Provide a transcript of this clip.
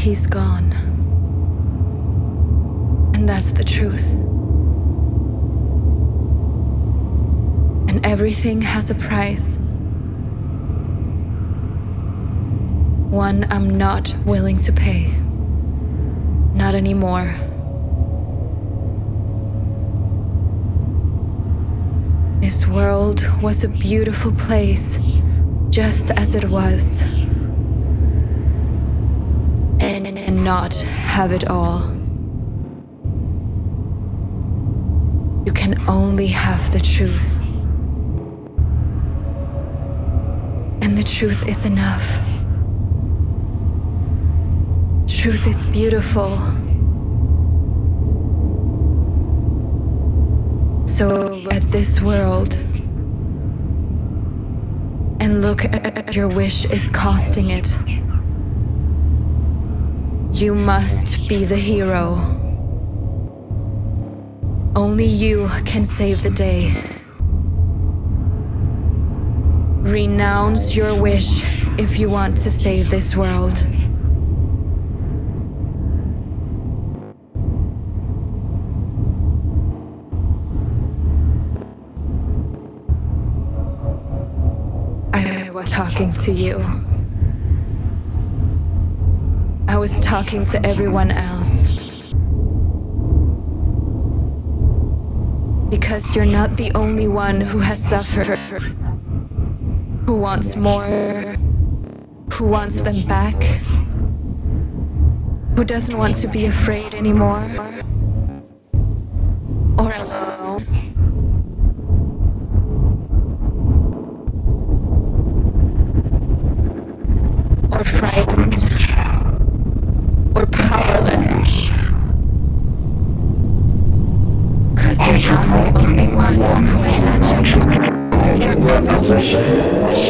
he's gone. And that's the truth. And everything has a price. One I'm not willing to pay. Not anymore. This world was a beautiful place, just as it was. And not have it all. You can only have the truth. And the truth is enough. The truth is beautiful. So at this world, and look at your wish is costing it. You must be the hero. Only you can save the day. Renounce your wish if you want to save this world. Talking to you. I was talking to everyone else. Because you're not the only one who has suffered, who wants more, who wants them back, who doesn't want to be afraid anymore, or alone. Or frightened, or powerless, because you're not the only one who imagined your world.